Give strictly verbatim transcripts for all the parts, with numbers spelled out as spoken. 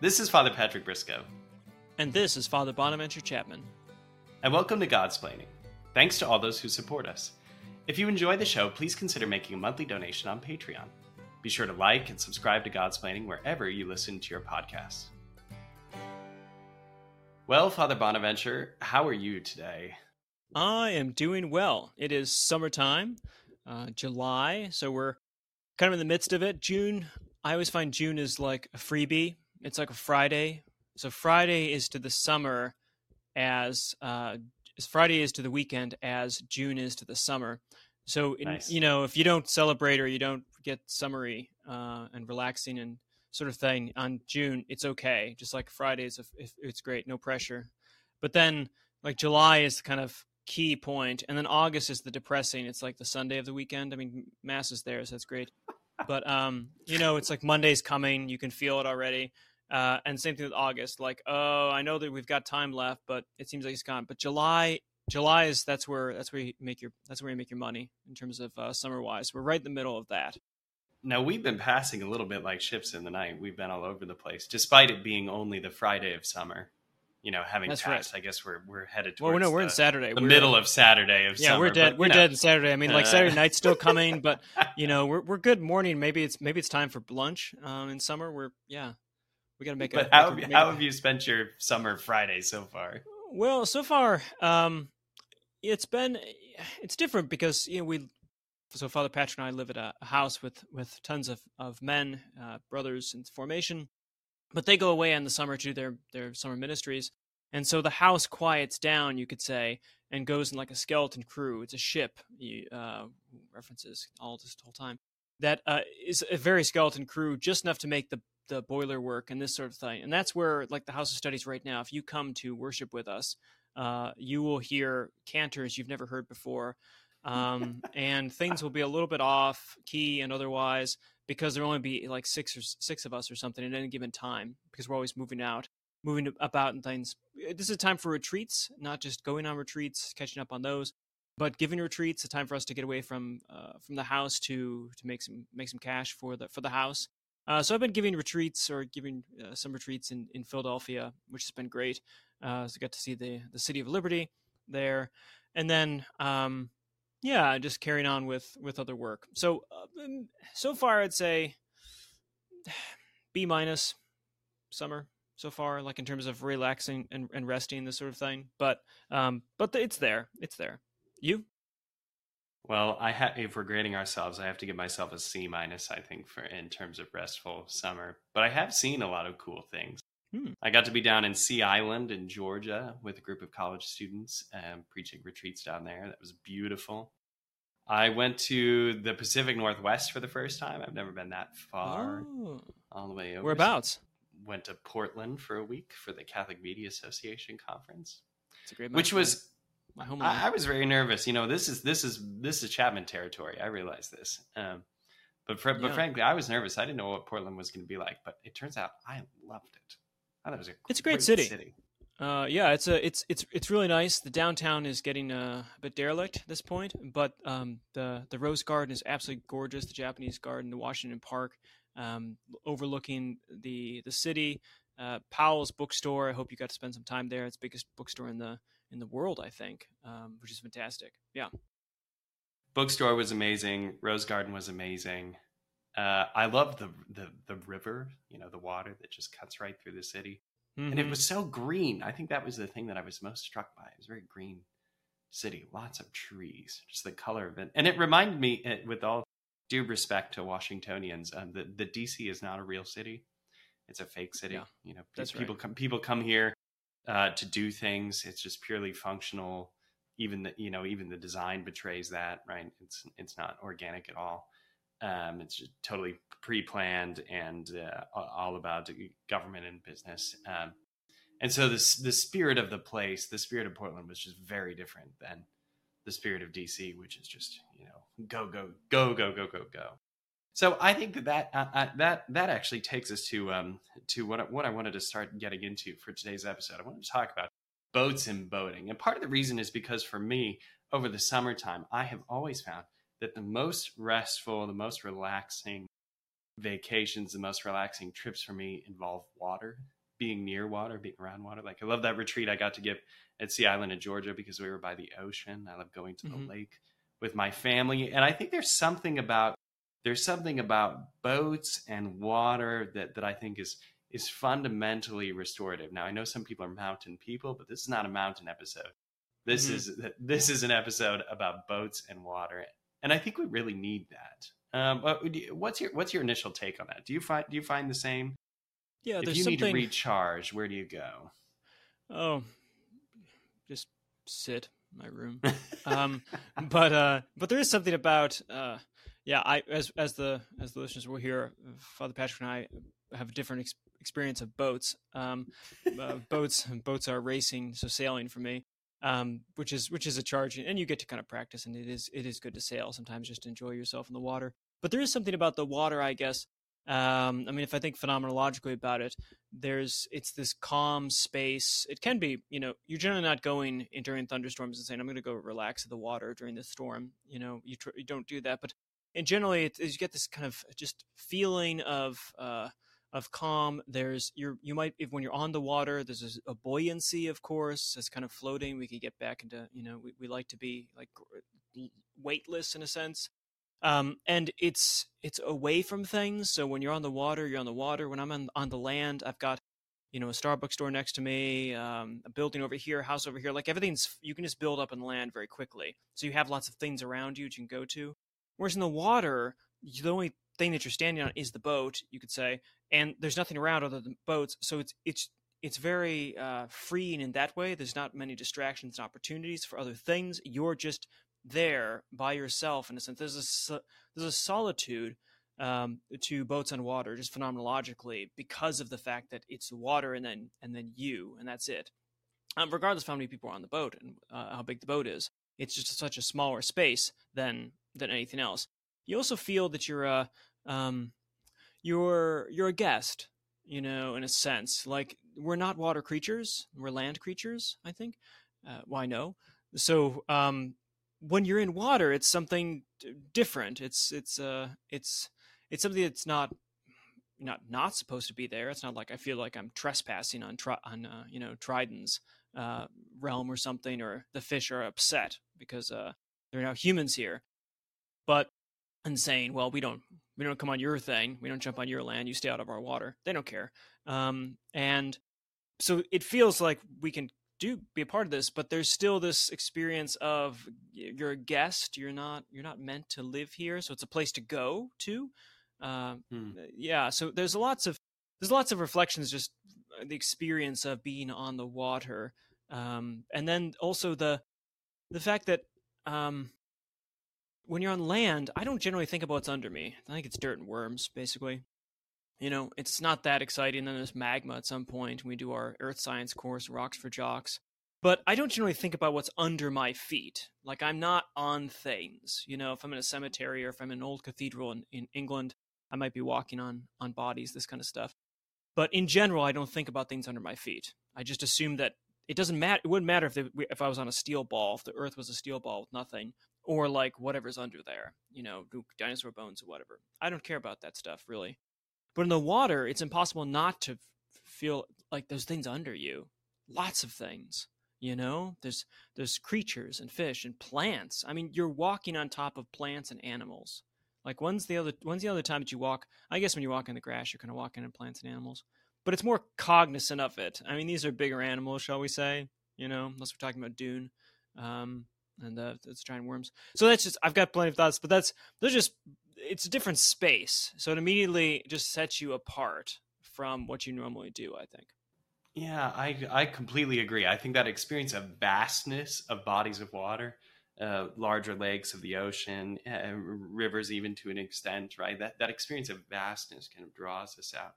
This is Father Patrick Briscoe. And this is Father Bonaventure Chapman. And welcome to God's Planning. Thanks to all those who support us. If you enjoy the show, please consider making a monthly donation on Patreon. Be sure to like and subscribe to God's Planning wherever you listen to your podcasts. Well, Father Bonaventure, how are you today? I am doing well. It is summertime, uh, July, so we're kind of in the midst of it. June, I always find June is like a freebie. It's like a Friday. So Friday is to the summer as, uh, as Friday is to the weekend as June is to the summer. So, in, nice. You know, if you don't celebrate or you don't get summery uh, and relaxing and sort of thing on June, it's okay. Just like Fridays, if, if it's great, no pressure. But then like July is the kind of key point. And then August is the depressing. It's like the Sunday of the weekend. I mean, Mass is there, so that's great. But, um, you know, it's like Monday's coming. You can feel it already. Uh, and same thing with August. Like, oh, I know that we've got time left, but it seems like it's gone. But July, July is that's where that's where you make your that's where you make your money in terms of uh, summer wise. We're right in the middle of that. Now we've been passing a little bit like ships in the night. We've been all over the place, despite it being only the Friday of summer. You know, having that's passed, right. I guess we're we're headed towards. Well, no, we're the, in Saturday. The we're middle in, of Saturday of yeah, summer. Yeah, we're dead. But, we're know. dead in Saturday. I mean, like Saturday night's still coming, but you know, we're we're good morning. Maybe it's maybe it's time for lunch um, in summer. We're yeah, we got to make. But a, how, make a, make how a, have you spent your summer Friday so far? Well, so far, um, it's been it's different because you know we. So Father Patrick and I live at a house with with tons of of men, uh, brothers in formation. But they go away in the summer to do their, their summer ministries. And so the house quiets down, you could say, and goes in like a skeleton crew. It's a ship, uh, references all this whole time, that uh, is a very skeleton crew, just enough to make the, the boiler work and this sort of thing. And that's where, like, the House of Studies right now, if you come to worship with us, uh, you will hear cantors you've never heard before. Um, and things will be a little bit off key and otherwise, because there'll only be like six or six of us or something at any given time, because we're always moving out, moving about and things. This is a time for retreats, not just going on retreats, catching up on those, but giving retreats, a time for us to get away from uh, from the house to to make some make some cash for the for the house. Uh, so I've been giving retreats or giving uh, some retreats in, in Philadelphia, which has been great. Uh, so I got to see the the City of Liberty there, and then. Um, Yeah, just carrying on with, with other work. So, um, so far, I'd say B minus summer so far, like in terms of relaxing and, and resting, this sort of thing. But um, but the, it's there. It's there. You? Well, I ha- if we're grading ourselves, I have to give myself a C minus, I think, for in terms of restful summer. But I have seen a lot of cool things. Hmm. I got to be down in Sea Island in Georgia with a group of college students um, preaching retreats down there. That was beautiful. I went to the Pacific Northwest for the first time. I've never been that far. Oh. All the way over. Whereabouts? Went to Portland for a week for the Catholic Media Association Conference. It's a great which was my homeland. I, I was very nervous. You know, this is this is this is Chapman territory. I realize this. Um, but fr- yeah. but frankly, I was nervous. I didn't know what Portland was going to be like, but it turns out I loved it. Oh, that was a it's a great, great city. city. Uh, yeah, it's a it's it's it's really nice. The downtown is getting uh, a bit derelict at this point, but um, the the Rose Garden is absolutely gorgeous. The Japanese Garden, the Washington Park, um, overlooking the the city. Uh, Powell's bookstore. I hope you got to spend some time there. It's the biggest bookstore in the in the world, I think, um, which is fantastic. Yeah, bookstore was amazing. Rose Garden was amazing. Uh, I love the, the the river, you know, the water that just cuts right through the city. Mm-hmm. And it was so green. I think that was the thing that I was most struck by. It was a very green city, lots of trees, just the color of it. And it reminded me, it, with all due respect to Washingtonians, um, that the D C is not a real city. It's a fake city. Yeah, you know, that's people right. come people come here uh, to do things. It's just purely functional. Even the you know even the design betrays that, right? It's it's not organic at all. Um, it's just totally pre-planned and uh, all about government and business. Um, and so this, the spirit of the place, the spirit of Portland was just very different than the spirit of D C, which is just, you know, go, go, go, go, go, go, go. So I think that that, uh, uh, that, that actually takes us to um, to what I, what I wanted to start getting into for today's episode. I wanted to talk about boats and boating. And part of the reason is because for me, over the summertime, I have always found that the most restful, the most relaxing vacations, the most relaxing trips for me involve water, being near water, being around water. Like I love that retreat I got to give at Sea Island in Georgia because we were by the ocean. I love going to mm-hmm. the lake with my family. And I think there's something about, there's something about boats and water that, that I think is, is fundamentally restorative. Now I know some people are mountain people, but this is not a mountain episode. This mm-hmm. is, this is an episode about boats and water. And I think we really need that. Um, what's your what's your initial take on that? Do you find do you find the same? Yeah, there's if you something... need to recharge, where do you go? Oh, just sit in my room. um, but uh, but there is something about uh, yeah. I as as the as the listeners will hear, Father Patrick and I have a different ex- experience of boats. Um, uh, boats boats are racing, so sailing for me. Um, which is, which is a charge, and you get to kind of practice, and it is, it is good to sail sometimes, just enjoy yourself in the water. But there is something about the water, I guess. Um, I mean, if I think phenomenologically about it, there's, it's this calm space. It can be, you know, you're generally not going in during thunderstorms and saying, I'm going to go relax at the water during the storm. You know, you, tr- you don't do that, but and generally it is, you get this kind of just feeling of, uh, of calm. There's you're you might if when you're on the water, there's a buoyancy, of course, that's kind of floating. We could get back into, you know, we, we like to be like weightless in a sense, um and it's it's away from things. So when you're on the water, you're on the water. When I'm on, on the land, I've got, you know, a Starbucks store next to me, um a building over here, a house over here. Like everything's, you can just build up on the land very quickly, so you have lots of things around you that you can go to. Whereas in the water, the only thing that you're standing on is the boat, you could say, and there's nothing around other than boats. So it's it's it's very uh freeing in that way. There's not many distractions and opportunities for other things. You're just there by yourself in a sense. There's a there's a solitude um to boats on water, just phenomenologically, because of the fact that it's water and then and then you, and that's it. Um, regardless of how many people are on the boat and uh, how big the boat is, it's just such a smaller space than than anything else. You also feel that you're a um, you're you're a guest, you know, in a sense. Like we're not water creatures; we're land creatures. I think. Uh, why no? So um, when you're in water, it's something different. It's it's uh it's it's something that's not not not supposed to be there. It's not like I feel like I'm trespassing on tri- on uh, you know, Triton's uh, realm or something, or the fish are upset because uh, there are now humans here, but and saying, well, we don't we don't come on your thing, we don't jump on your land, you stay out of our water. They don't care. Um, and so it feels like we can do be a part of this, but there's still this experience of you're a guest, you're not you're not meant to live here, so it's a place to go to. Um, hmm. Yeah, so there's lots of there's lots of reflections, just the experience of being on the water. Um, and then also the the fact that um, when you're on land, I don't generally think about what's under me. I think it's dirt and worms, basically. You know, it's not that exciting. Then there's magma at some point. We do our earth science course, Rocks for Jocks. But I don't generally think about what's under my feet. Like, I'm not on things. You know, if I'm in a cemetery or if I'm in an old cathedral in, in England, I might be walking on, on bodies, this kind of stuff. But in general, I don't think about things under my feet. I just assume that it doesn't matter. It wouldn't matter if, they, if I was on a steel ball, if the earth was a steel ball with nothing. Or like whatever's under there, you know, dinosaur bones or whatever. I don't care about that stuff, really. But in the water, it's impossible not to feel like there's things under you. Lots of things, you know? There's there's creatures and fish and plants. I mean, you're walking on top of plants and animals. Like, when's the other when's the other time that you walk? I guess when you walk in the grass, you're kind of walking in plants and animals. But it's more cognizant of it. I mean, these are bigger animals, shall we say? You know, unless we're talking about Dune. Um... and uh, it's giant worms. So that's just, I've got plenty of thoughts, but that's, there's just, it's a different space. So it immediately just sets you apart from what you normally do, I think. Yeah, I, I completely agree. I think that experience of vastness of bodies of water, uh, larger lakes of the ocean, uh, rivers, even to an extent, right? That, that experience of vastness kind of draws us out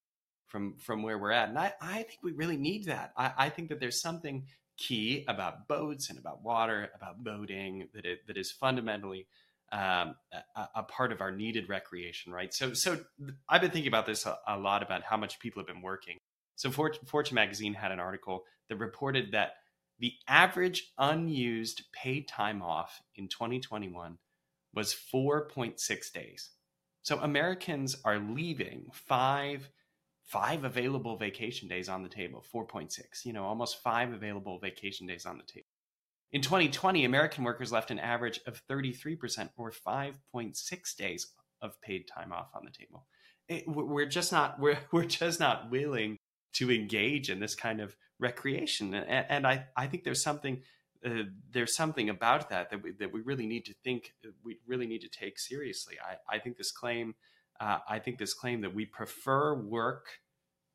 from, from where we're at. And I, I think we really need that. I, I think that there's something key about boats and about water, about boating, that it, that is fundamentally um, a, a part of our needed recreation, right? So, so I've been thinking about this a, a lot, about how much people have been working. So Fortune, Fortune magazine had an article that reported that the average unused paid time off in twenty twenty-one was four point six days. So Americans are leaving five, five available vacation days on the table, four point six, you know, almost five available vacation days on the table. In twenty twenty, American workers left an average of thirty-three percent or five point six days of paid time off on the table. It, we're just not we're we're just not willing to engage in this kind of recreation, and, and I, I think there's something uh, there's something about that that we that we really need to think we really need to take seriously. I, I think this claim uh, I think this claim that we prefer work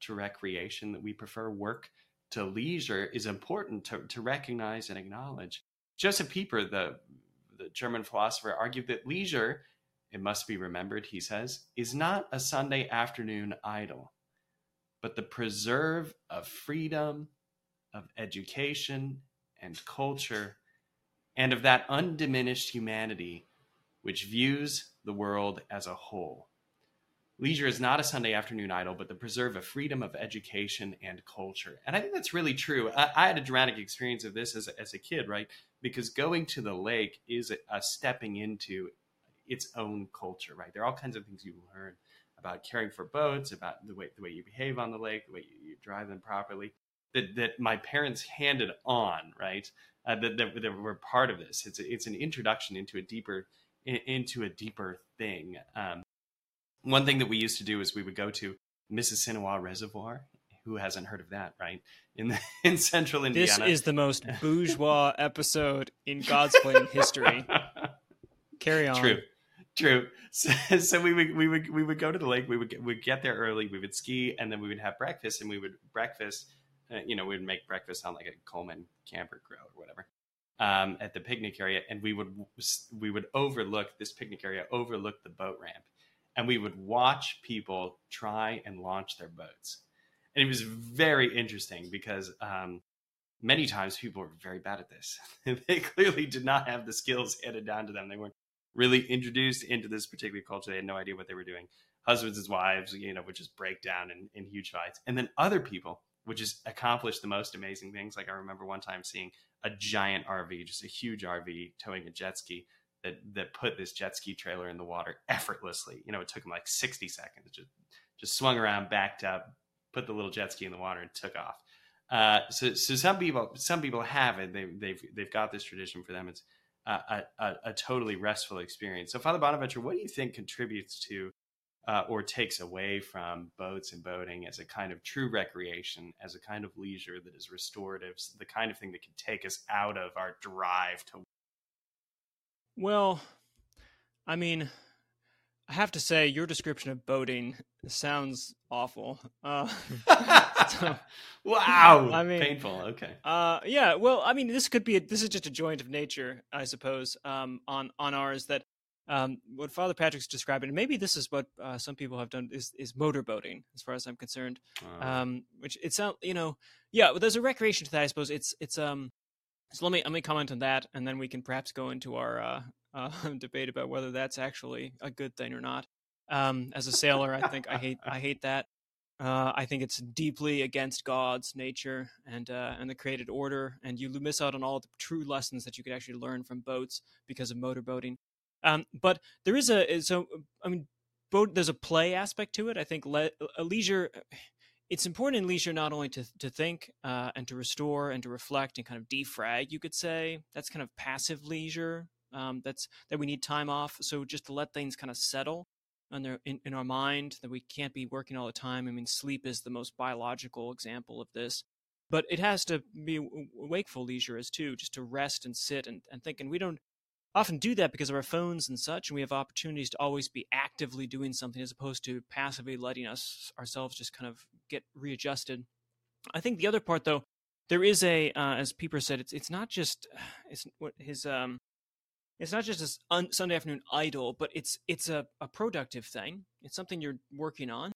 to recreation, that we prefer work to leisure, is important to, to recognize and acknowledge. Joseph Pieper, the the German philosopher, argued that leisure, it must be remembered, he says, is not a Sunday afternoon idle, but the preserve of freedom, of education and culture, and of that undiminished humanity which views the world as a whole. Leisure is not a Sunday afternoon idle, but the preserve of freedom, of education and culture. And I think that's really true. I, I had a dramatic experience of this as a, as a kid, right? Because going to the lake is a, a stepping into its own culture, right? There are all kinds of things you learn about caring for boats, about the way the way you behave on the lake, the way you, you drive them properly, that that my parents handed on, right? Uh, that, that that were part of this. It's it's an introduction into a deeper into a deeper thing. Um, one thing that we used to do is we would go to Mississinewa Reservoir. Who hasn't heard of that, right? In the, in central Indiana. This is the most bourgeois episode in God's Planning history. Carry on. True. True. So, so we would we would we would go to the lake. We would we get there early. We would ski, and then we would have breakfast. And we would breakfast. Uh, you know, we would make breakfast on like a Coleman camper grill or whatever um, at the picnic area. And we would we would overlook this picnic area, overlook the boat ramp, and we would watch people try and launch their boats. And it was very interesting because um, many times people were very bad at this. They clearly did not have the skills handed down to them. They weren't really introduced into this particular culture. They had no idea what they were doing. Husbands and wives, you know, would just break down in, in huge fights. And then other people would just accomplish the most amazing things. Like I remember one time seeing a giant R V, just a huge R V towing a jet ski that that put this jet ski trailer in the water effortlessly. You know, it took him like sixty seconds, just, just swung around, backed up, put the little jet ski in the water and took off. Uh, so, so some people, some people have it. They, they've, they've got this tradition for them. It's, Uh, a, a totally restful experience. So Father Bonaventure, what do you think contributes to uh, or takes away from boats and boating as a kind of true recreation, as a kind of leisure that is restorative, the kind of thing that can take us out of our drive to... Well, I mean, I have to say your description of boating sounds awful. Uh, so, wow, I mean, painful. Okay. Uh, yeah. Well, I mean, this could be a, this is just a joint of nature, I suppose. Um, on on ours that um, what Father Patrick's describing, and maybe this is what uh, some people have done is is motor boating, as far as I'm concerned. Wow. Um, which it sounds, you know, yeah. Well, there's a recreation to that, I suppose. It's it's um. So let me let me comment on that, and then we can perhaps go into our uh, uh, debate about whether that's actually a good thing or not. Um, as a sailor, I think I hate I hate that. Uh, I think it's deeply against God's nature and uh, and the created order, and you miss out on all the true lessons that you could actually learn from boats because of motorboating. Um, but there is a so I mean, boat. There's a play aspect to it. I think le- a leisure. It's important in leisure not only to to think uh, and to restore and to reflect and kind of defrag. You could say that's kind of passive leisure. Um, that's that we need time off. So just to let things kind of settle on their, in, in our mind, that we can't be working all the time. I mean, sleep is the most biological example of this, but it has to be wakeful leisure as too, just to rest and sit and, and think. And we don't often do that because of our phones and such, and we have opportunities to always be actively doing something as opposed to passively letting us ourselves just kind of get readjusted. I think the other part, though, there is a, uh, as Pieper said, it's it's not just it's what his um. It's not just this un- Sunday afternoon idle, but it's it's a, a productive thing. It's something you're working on.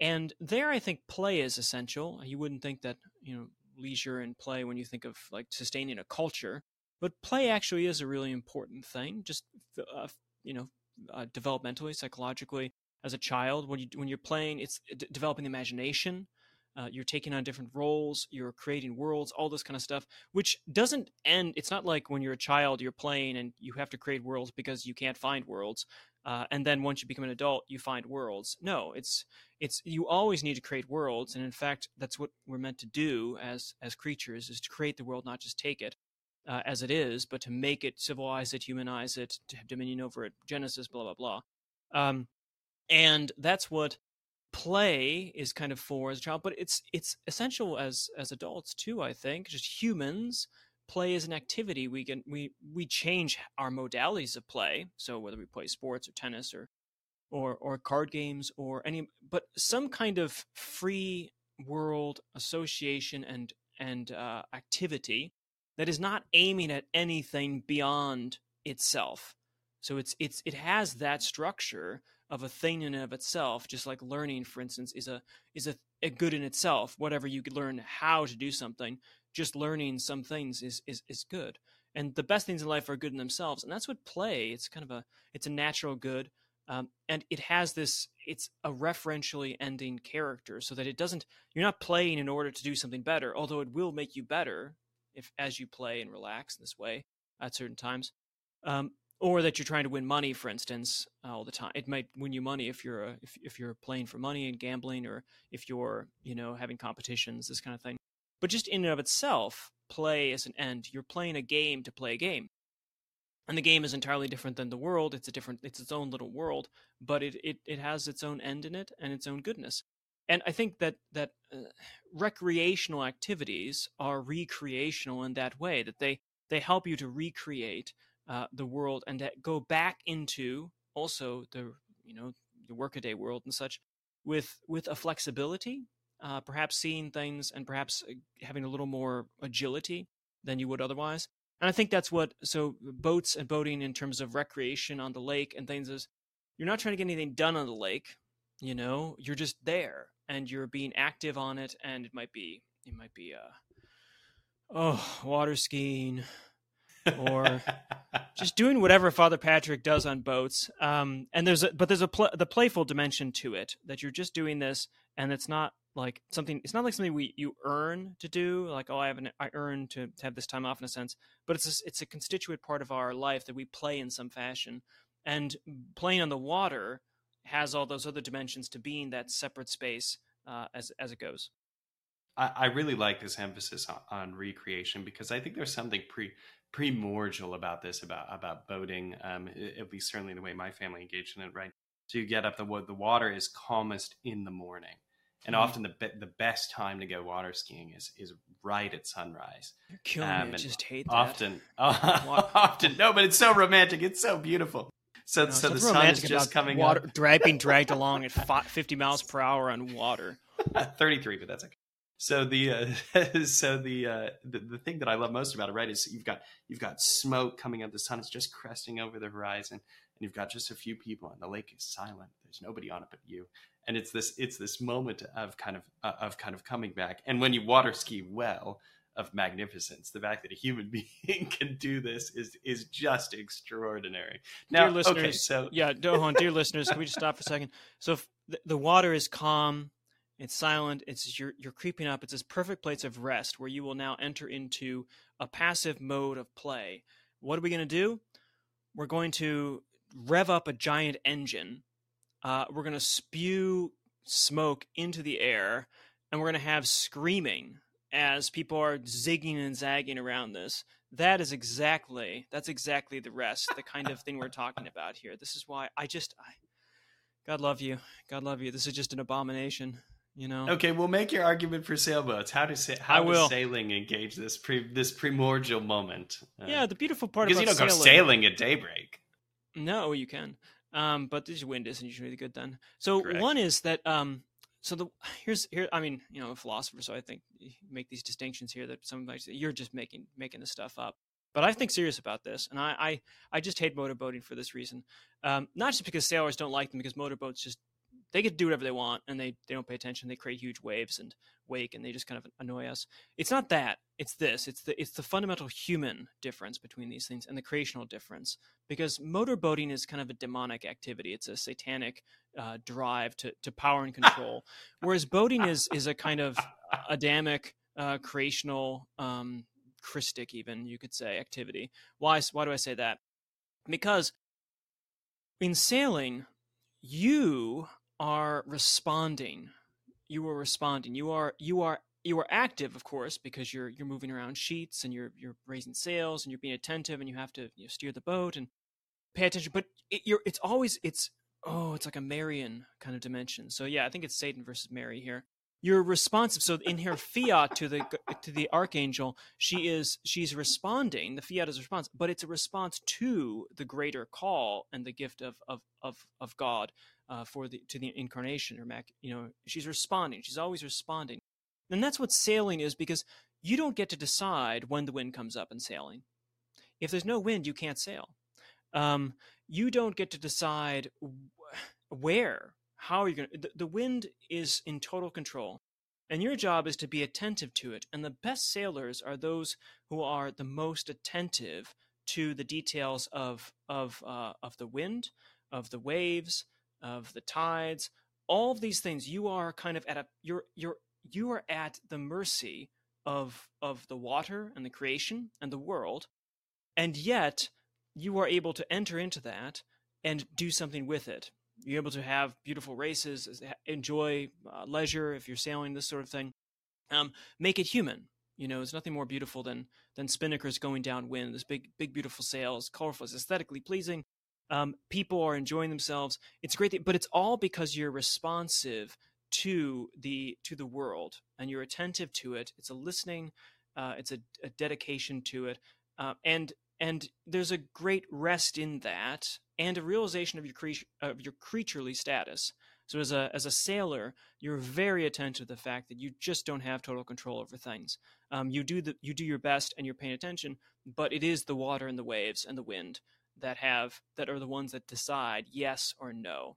And there, I think play is essential. You wouldn't think that, you know, leisure and play when you think of like sustaining a culture, but play actually is a really important thing, just, uh, you know, uh, developmentally, psychologically. As a child, when, you, when you're playing, it's d- developing the imagination. Uh, you're taking on different roles, you're creating worlds, all this kind of stuff, which doesn't end. It's not like when you're a child, you're playing and you have to create worlds because you can't find worlds. Uh, and then once you become an adult, you find worlds. No, it's it's you always need to create worlds. And in fact, that's what we're meant to do as as creatures, is to create the world, not just take it uh, as it is, but to make it, civilize it, humanize it, to have dominion over it, Genesis, blah, blah, blah. Um, and that's what play is kind of for as a child. But it's it's essential as as adults, too, I think, just humans. Play is an activity. We can we we change our modalities of play. So whether we play sports or tennis or or or card games or any, but some kind of free world association and and uh, activity that is not aiming at anything beyond itself. So it's it's it has that structure of a thing in and of itself. Just like learning, for instance, is a is a, a good in itself. Whatever you could learn how to do something. Just learning some things is, is is good, and the best things in life are good in themselves, and that's what play. It's kind of a it's a natural good, um, and it has this. It's a referentially ending character, so that it doesn't. You're not playing in order to do something better, although it will make you better if as you play and relax in this way at certain times, um, or that you're trying to win money, for instance, all the time. It might win you money if you're a, if if you're playing for money and gambling, or if you're you know having competitions, this kind of thing. But just in and of itself, play is an end. You're playing a game to play a game. And the game is entirely different than the world. It's a different, it's its own little world, but it it, it has its own end in it and its own goodness. And I think that, that uh, recreational activities are recreational in that way, that they, they help you to recreate uh, the world and that go back into also the, you know, the workaday world and such with, with a flexibility. Uh, perhaps seeing things and perhaps having a little more agility than you would otherwise. And I think that's what, so boats and boating in terms of recreation on the lake and things is, you're not trying to get anything done on the lake, you know, you're just there and you're being active on it. And it might be, it might be, uh, oh, water skiing or just doing whatever Father Patrick does on boats. Um, and there's, a, but there's a, pl- the playful dimension to it that you're just doing this and it's not, like something, it's not like something we you earn to do. Like, oh, I have an, I earn to, to have this time off in a sense. But it's a, it's a constituent part of our life that we play in some fashion. And playing on the water has all those other dimensions to being that separate space uh, as as it goes. I, I really like this emphasis on, on recreation because I think there's something pre primordial about this about about boating. Um, at least certainly the way my family engaged in it. Right, so you get up the the water is calmest in the morning. And often the be- the best time to go water skiing is is right at sunrise. You're killing um, me. I just hate that. Often, uh, often no, but it's so romantic. It's so beautiful. So no, so the sun is just coming water, up. Water being dragged along at fifty miles per hour on water. thirty-three, but that's okay. So the uh, so the, uh, the the thing that I love most about it, right, is you've got you've got smoke coming up. The sun is just cresting over the horizon, and you've got just a few people, and the lake is silent. There's nobody on it but you. And it's this it's this moment of kind of uh, of kind of coming back. And when you water ski well, of magnificence, the fact that a human being can do this is is just extraordinary. Now, dear listeners, okay, so yeah, Dohan, dear listeners, can we just stop for a second? So if the, the water is calm, it's silent. It's you're you're creeping up. It's this perfect place of rest where you will now enter into a passive mode of play. What are we going to do? We're going to rev up a giant engine. Uh, we're going to spew smoke into the air, and we're going to have screaming as people are zigging and zagging around this. That is exactly, that's exactly the rest, the kind of thing we're talking about here. This is why I just, I, God love you. God love you. This is just an abomination, you know? Okay, we'll make your argument for sailboats. How does how does sailing engage this pre, this primordial moment? Uh, yeah, the beautiful part about sailing. Because you don't go sailing at daybreak. No, you can. Um, but this wind isn't usually good then. So correct. One is that, um, so the, here's, here, I mean, you know, I'm a philosopher, so I think you make these distinctions here that some might say, you're just making, making this stuff up, but I think serious about this. And I, I, I just hate motorboating for this reason. Um, not just because sailors don't like them, because motorboats just, they get to do whatever they want and they, they don't pay attention. They create huge waves and wake and they just kind of annoy us. It's not that, it's this, it's the, it's the fundamental human difference between these things and the creational difference, because motorboating is kind of a demonic activity. It's a satanic uh, drive to, to power and control. Whereas boating is, is a kind of Adamic uh, creational, um, Christic even, you could say, activity. Why, why do I say that? Because In sailing, you are responding. You are responding. You are you are you are active, of course, because you're you're moving around sheets and you're you're raising sails and you're being attentive and you have to you know, steer the boat and pay attention. But it, you're it's always it's oh it's like a Marian kind of dimension. So yeah, I think it's Satan versus Mary here. You're responsive. So in her fiat to the to the archangel, she is she's responding. The fiat is a response, but it's a response to the greater call and the gift of of of of God uh, for the to the incarnation. Or Mac, you know, she's responding. She's always responding, and that's what sailing is, because you don't get to decide when the wind comes up in sailing. If there's no wind, you can't sail. Um, you don't get to decide wh- where. How are you going to, the wind is in total control, and your job is to be attentive to it. And the best sailors are those who are the most attentive to the details of, of, uh, of the wind, of the waves, of the tides, all of these things. You are kind of at a, you're, you're, you are at the mercy of, of the water and the creation and the world. And yet you are able to enter into that and do something with it. You're able to have beautiful races, enjoy uh, leisure if you're sailing, this sort of thing. Um, make it human. You know, it's nothing more beautiful than than spinnakers going downwind. This big, big, beautiful sails, colorful, it's aesthetically pleasing. Um, people are enjoying themselves. It's great, that, but it's all because you're responsive to the to the world and you're attentive to it. It's a listening. Uh, it's a, a dedication to it, uh, and. And there's a great rest in that, and a realization of your cre- of your creaturely status. So as a as a sailor, you're very attentive to the fact that you just don't have total control over things. Um, you do the you do your best, and you're paying attention, but it is the water and the waves and the wind that have that are the ones that decide yes or no.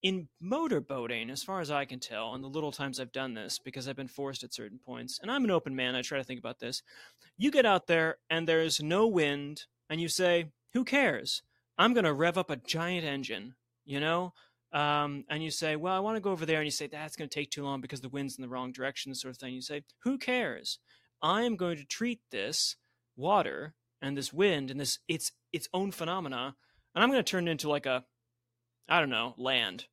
In motorboating, as far as I can tell, and the little times I've done this, because I've been forced at certain points, and I'm an open man, I try to think about this. You get out there and there's no wind, and you say, who cares? I'm going to rev up a giant engine, you know? Um, and you say, well, I want to go over there. And you say, that's going to take too long because the wind's in the wrong direction, sort of thing. You say, who cares? I am going to treat this water and this wind and this its its own phenomena, and I'm going to turn it into like a, I don't know, land,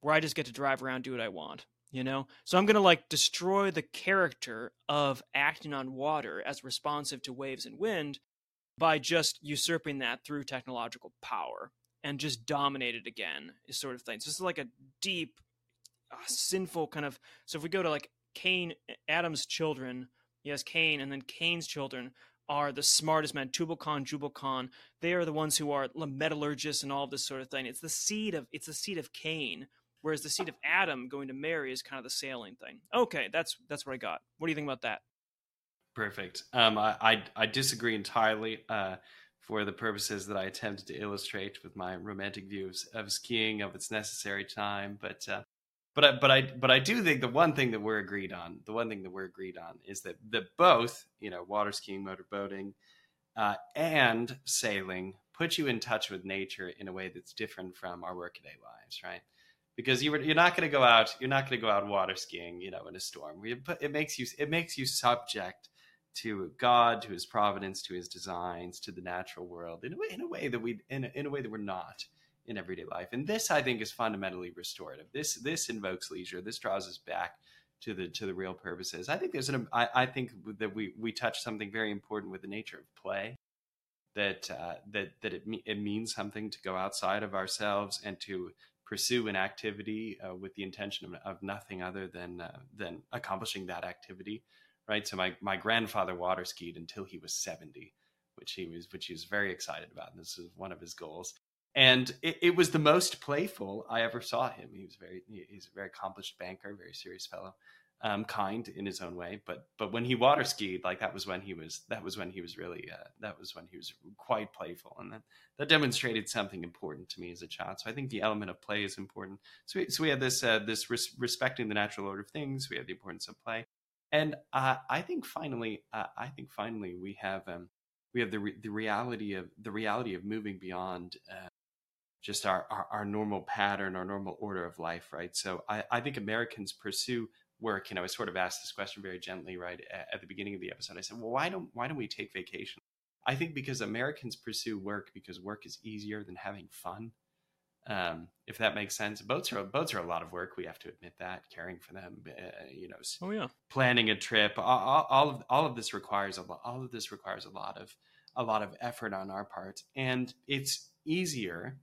where I just get to drive around, do what I want, you know? So I'm going to like destroy the character of acting on water as responsive to waves and wind by just usurping that through technological power and just dominate it again, is sort of thing. So this is like a deep, uh, sinful kind of, so if we go to like Cain, Adam's children, he has Cain, and then Cain's children are the smartest men, Tubal-Cain, Jubal-Cain. They are the ones who are metallurgists and all of this sort of thing. It's the seed of it's the seed of Cain, whereas the seed of Adam going to Mary is kind of the sailing thing. Okay, that's that's what I got. What do you think about that? Perfect. Um, I, I I disagree entirely uh, for the purposes that I attempted to illustrate with my romantic views of skiing, of its necessary time, but. Uh, But I, but I but I do think the one thing that we're agreed on, the one thing that we're agreed on is that that both, you know, water skiing, motor boating, uh, and sailing put you in touch with nature in a way that's different from our workaday lives, right? Because you were, you're not going to go out, you're not going to go out water skiing, you know, in a storm. It makes you it makes you subject to God, to His providence, to His designs, to the natural world in a way in a way that we in a, in a way that we're not in everyday life. And this, I think, is fundamentally restorative. This this invokes leisure. This draws us back to the to the real purposes. I think there's an. I, I think that we we touch something very important with the nature of play. That uh, that that it it means something to go outside of ourselves and to pursue an activity uh, with the intention of, of nothing other than uh, than accomplishing that activity, right? So my my grandfather water skied until he was seventy, which he was which he was very excited about. And this was one of his goals. And it, it was the most playful I ever saw him. He was very, he's a very accomplished banker, very serious fellow, um, kind in his own way. But, but when he water skied, like that was when he was, that was when he was really, uh, that was when he was quite playful. And that, that demonstrated something important to me as a child. So I think the element of play is important. So we, so we have this, uh, this res- respecting the natural order of things. We have the importance of play. And, uh, I think finally, uh, I think finally we have, um, we have the, re- the reality of the reality of moving beyond, uh, just our, our, our normal pattern, our normal order of life, right? So I, I think Americans pursue work, you know, I sort of asked this question very gently, right, at, at the beginning of the episode. I said, well, why don't why don't we take vacation? I think because Americans pursue work because work is easier than having fun, Um, if that makes sense. Boats are boats are a lot of work. We have to admit that. Caring for them, uh, you know, oh, yeah. planning a trip, all, all, all of all of this requires a lot. All of this requires a lot of a lot of effort on our part, and it's easier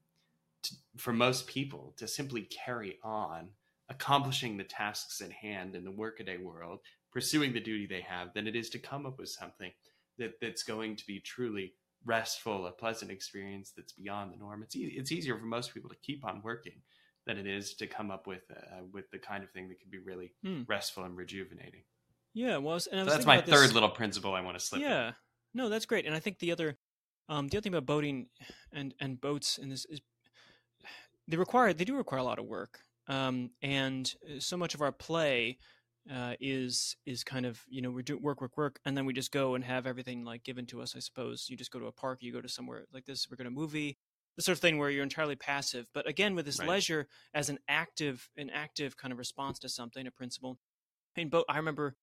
to, for most people to simply carry on accomplishing the tasks at hand in the workaday world, pursuing the duty they have, than it is to come up with something that that's going to be truly restful, a pleasant experience that's beyond the norm. It's e- it's easier for most people to keep on working than it is to come up with uh, with the kind of thing that could be really hmm. restful and rejuvenating. Yeah, well, I was, and I was so that's my about third this... little principle I want to slip. Yeah, in. No, that's great. And I think the other um, the other thing about boating and and boats and this is they require they do require a lot of work, um, and so much of our play uh, is is kind of, you know, we do work, work, work, and then we just go and have everything like given to us, I suppose. You just go to a park, you go to somewhere like this, we're going to movie, this sort of thing where you're entirely passive. But again, with this right. leisure as an active, an active kind of response to something, a principle. I mean, boat, I remember,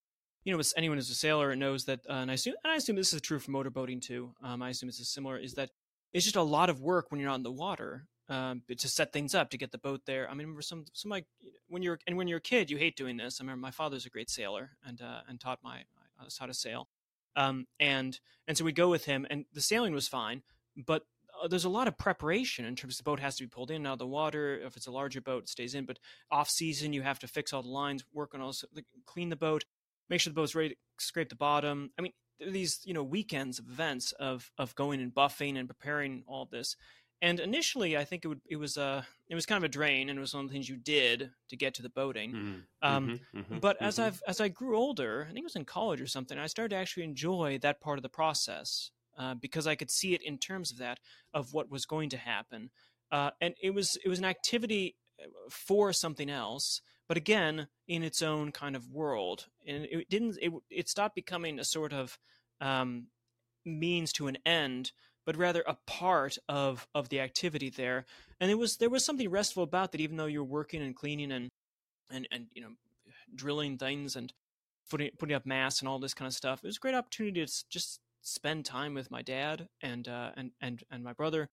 you know, as anyone who's a sailor knows that, uh, and I assume, and I assume this is true for motorboating too. Um, I assume it's similar, is that it's just a lot of work when you're out in the water. Um, to set things up, to get the boat there. I mean, remember some, some like when you're and when you're a kid, you hate doing this. I remember my father's a great sailor and uh, and taught my I was how to sail, um, and and so we'd go with him, and the sailing was fine, but uh, there's a lot of preparation in terms of the boat has to be pulled in and out of the water. If it's a larger boat, it stays in, but off season, you have to fix all the lines, work on all, clean the boat, make sure the boat's ready, to scrape the bottom. I mean, these you know weekends of events of of going and buffing and preparing all this. And initially, I think it would, it was a it was kind of a drain, and it was one of the things you did to get to the boating. Mm-hmm, um, mm-hmm, but mm-hmm. as I've as I grew older, I think it was in college or something, I started to actually enjoy that part of the process uh, because I could see it in terms of that of what was going to happen, uh, and it was it was an activity for something else, but again in its own kind of world, and it didn't it it stopped becoming a sort of um, means to an end, but rather a part of, of the activity there. And it was there was something restful about that, even though you're working and cleaning and and, and you know drilling things and putting putting up masts and all this kind of stuff. It was a great opportunity to just spend time with my dad and uh, and, and and my brother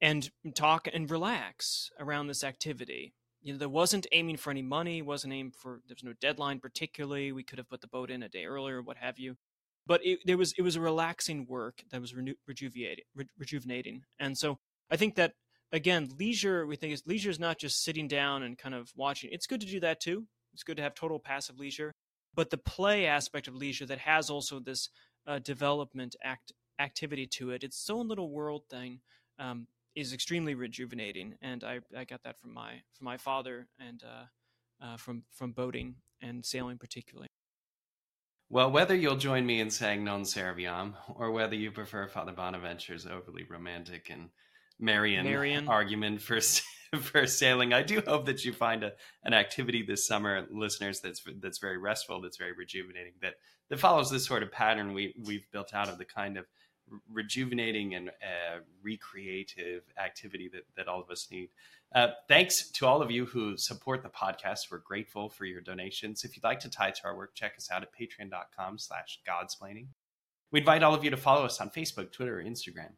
and talk and relax around this activity. You know, there wasn't aiming for any money, wasn't aimed for there was no deadline particularly. We could have put the boat in a day earlier, what have you. But it, there was it was a relaxing work that was reju- rejuvenating, re- rejuvenating, and so I think that again, leisure we think is leisure is not just sitting down and kind of watching. It's good to do that too. It's good to have total passive leisure, but the play aspect of leisure that has also this uh, development act activity to it, its own little world thing, um, is extremely rejuvenating. And I, I got that from my from my father and uh, uh, from from boating and sailing particularly. Well, whether you'll join me in saying non serviam or whether you prefer Father Bonaventure's overly romantic and Marian, Marian. argument for for sailing, I do hope that you find a, an activity this summer, listeners, that's that's very restful, that's very rejuvenating, that, that follows this sort of pattern we, we've built out of the kind of rejuvenating and uh, recreative activity that, that all of us need. Uh, thanks to all of you who support the podcast. We're grateful for your donations. If you'd like to tie to our work, check us out at patreon dot com slash godsplaining. We invite all of you to follow us on Facebook, Twitter, or Instagram.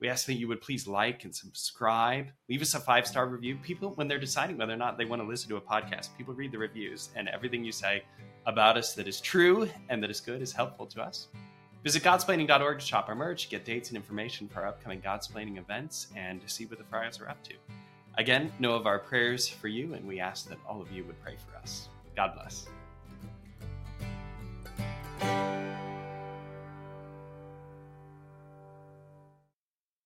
We ask that you would please like and subscribe. Leave us a five-star review. People, when they're deciding whether or not they want to listen to a podcast, people read the reviews, and everything you say about us that is true and that is good is helpful to us. Visit godsplaining dot org to shop our merch, get dates and information for our upcoming Godsplaining events, and to see what the friars are up to. Again, know of our prayers for you, and we ask that all of you would pray for us. God bless.